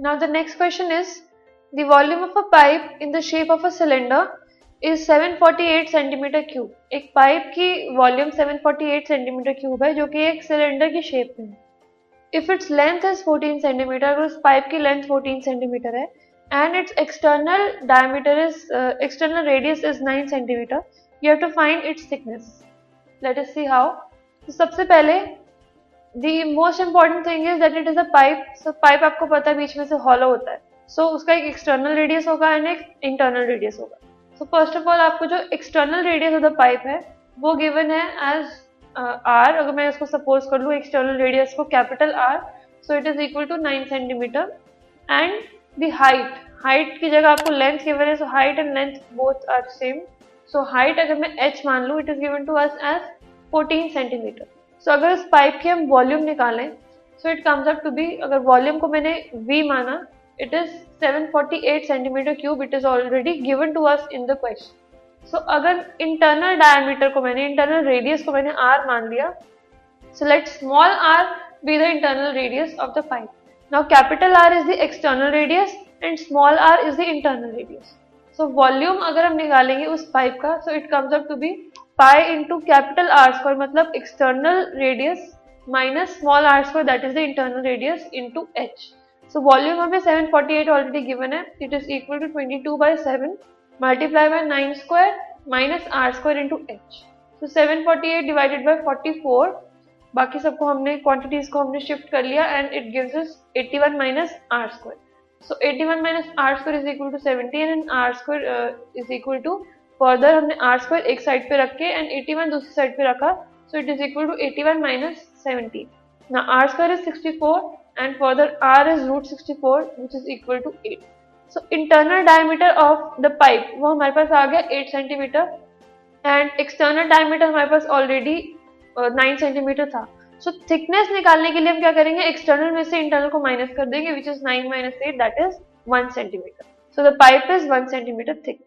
Now the next question is, the volume of a pipe in the shape of a cylinder is 748 centimetre cube. एक pipe की volume 748 centimetre cube है जो कि एक cylinder की shape में है. If its length is 14 centimetre, अगर उस पाइप की लेंथ 14 सेंटीमीटर है, and its external diameter is external radius is 9 centimetre, you have to find its thickness. Let us see how. सबसे पहले the most important thing is that it is a pipe. So pipe आपको पता है बीच में से hollow होता है, so उसका एक एक्सटर्नल रेडियस होगा एंड एक इंटरनल रेडियस होगा. सो फर्स्ट ऑफ ऑल आपको जो external radius of the pipe है वो गिवन है एज आर. अगर मैं इसको सपोज कर लूँ एक्सटर्नल रेडियस को capital R, so it is equal to 9 centimetre. And the height, height की जगह आपको लेंथ गिवन है, so height and length both are same. So height अगर मैं h मान लूँ, it is given to us as 14 centimetre. So अगर इस पाइप की हम वॉल्यूम निकालें, so it comes up to be, अगर वॉल्यूम को मैंने v माना, it is 748 centimetre cube. It is already given to us in the question. So अगर इंटरनल डायमीटर को मैंने, इंटरनल रेडियस को मैंने r मान लिया, so let small r be the internal radius of the pipe. Now capital R is the external radius and small r is the internal radius. So volume अगर हम निकालेंगे उस पाइप का, so it comes up to be pi into capital R square, मतलब external radius minus small r square, that is the internal radius, into h. So volume हमें 748 already given है. It is equal to 22/7 multiply by 9 square minus r square into h. So 748 divided by 44, बाकी सबको हमने quantities को हमने shift कर लिया, and it gives us 81 minus r square. So 81 minus r square is equal to 17 and r square is equal to, further हमने r स्क्वायर एक साइड पे रखे एंड 81 दूसरी साइड पे रखा, so it is equal to 81 minus 17. ना r square is 64 and further r is root 64 which is equal to 8. so internal diameter of the pipe वो हमारे पास आ गया 8 centimeter and external diameter हमारे पास already 9 centimeter था. so thickness निकालने के लिए हम क्या करेंगे, external में से internal को minus कर देंगे, which is 9 minus 8 that is 1 centimeter. so the pipe is 1 centimeter thick.